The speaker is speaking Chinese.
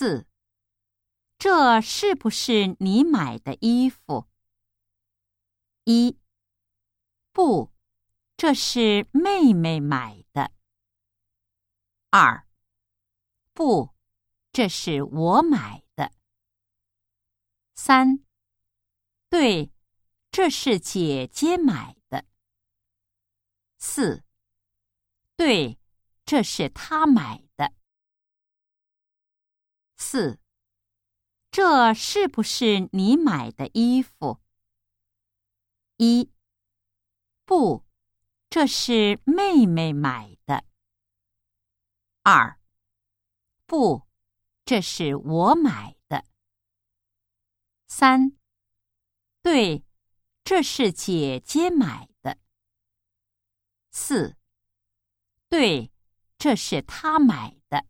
4这是不是你买的衣服？1不，这是妹妹买的。2不，这是我买的。3对，这是姐姐买的。4对，这是她买的。4这是不是你买的衣服？1不，这是妹妹买的。2不，这是我买的。3对，这是姐姐买的。4对，这是她买的。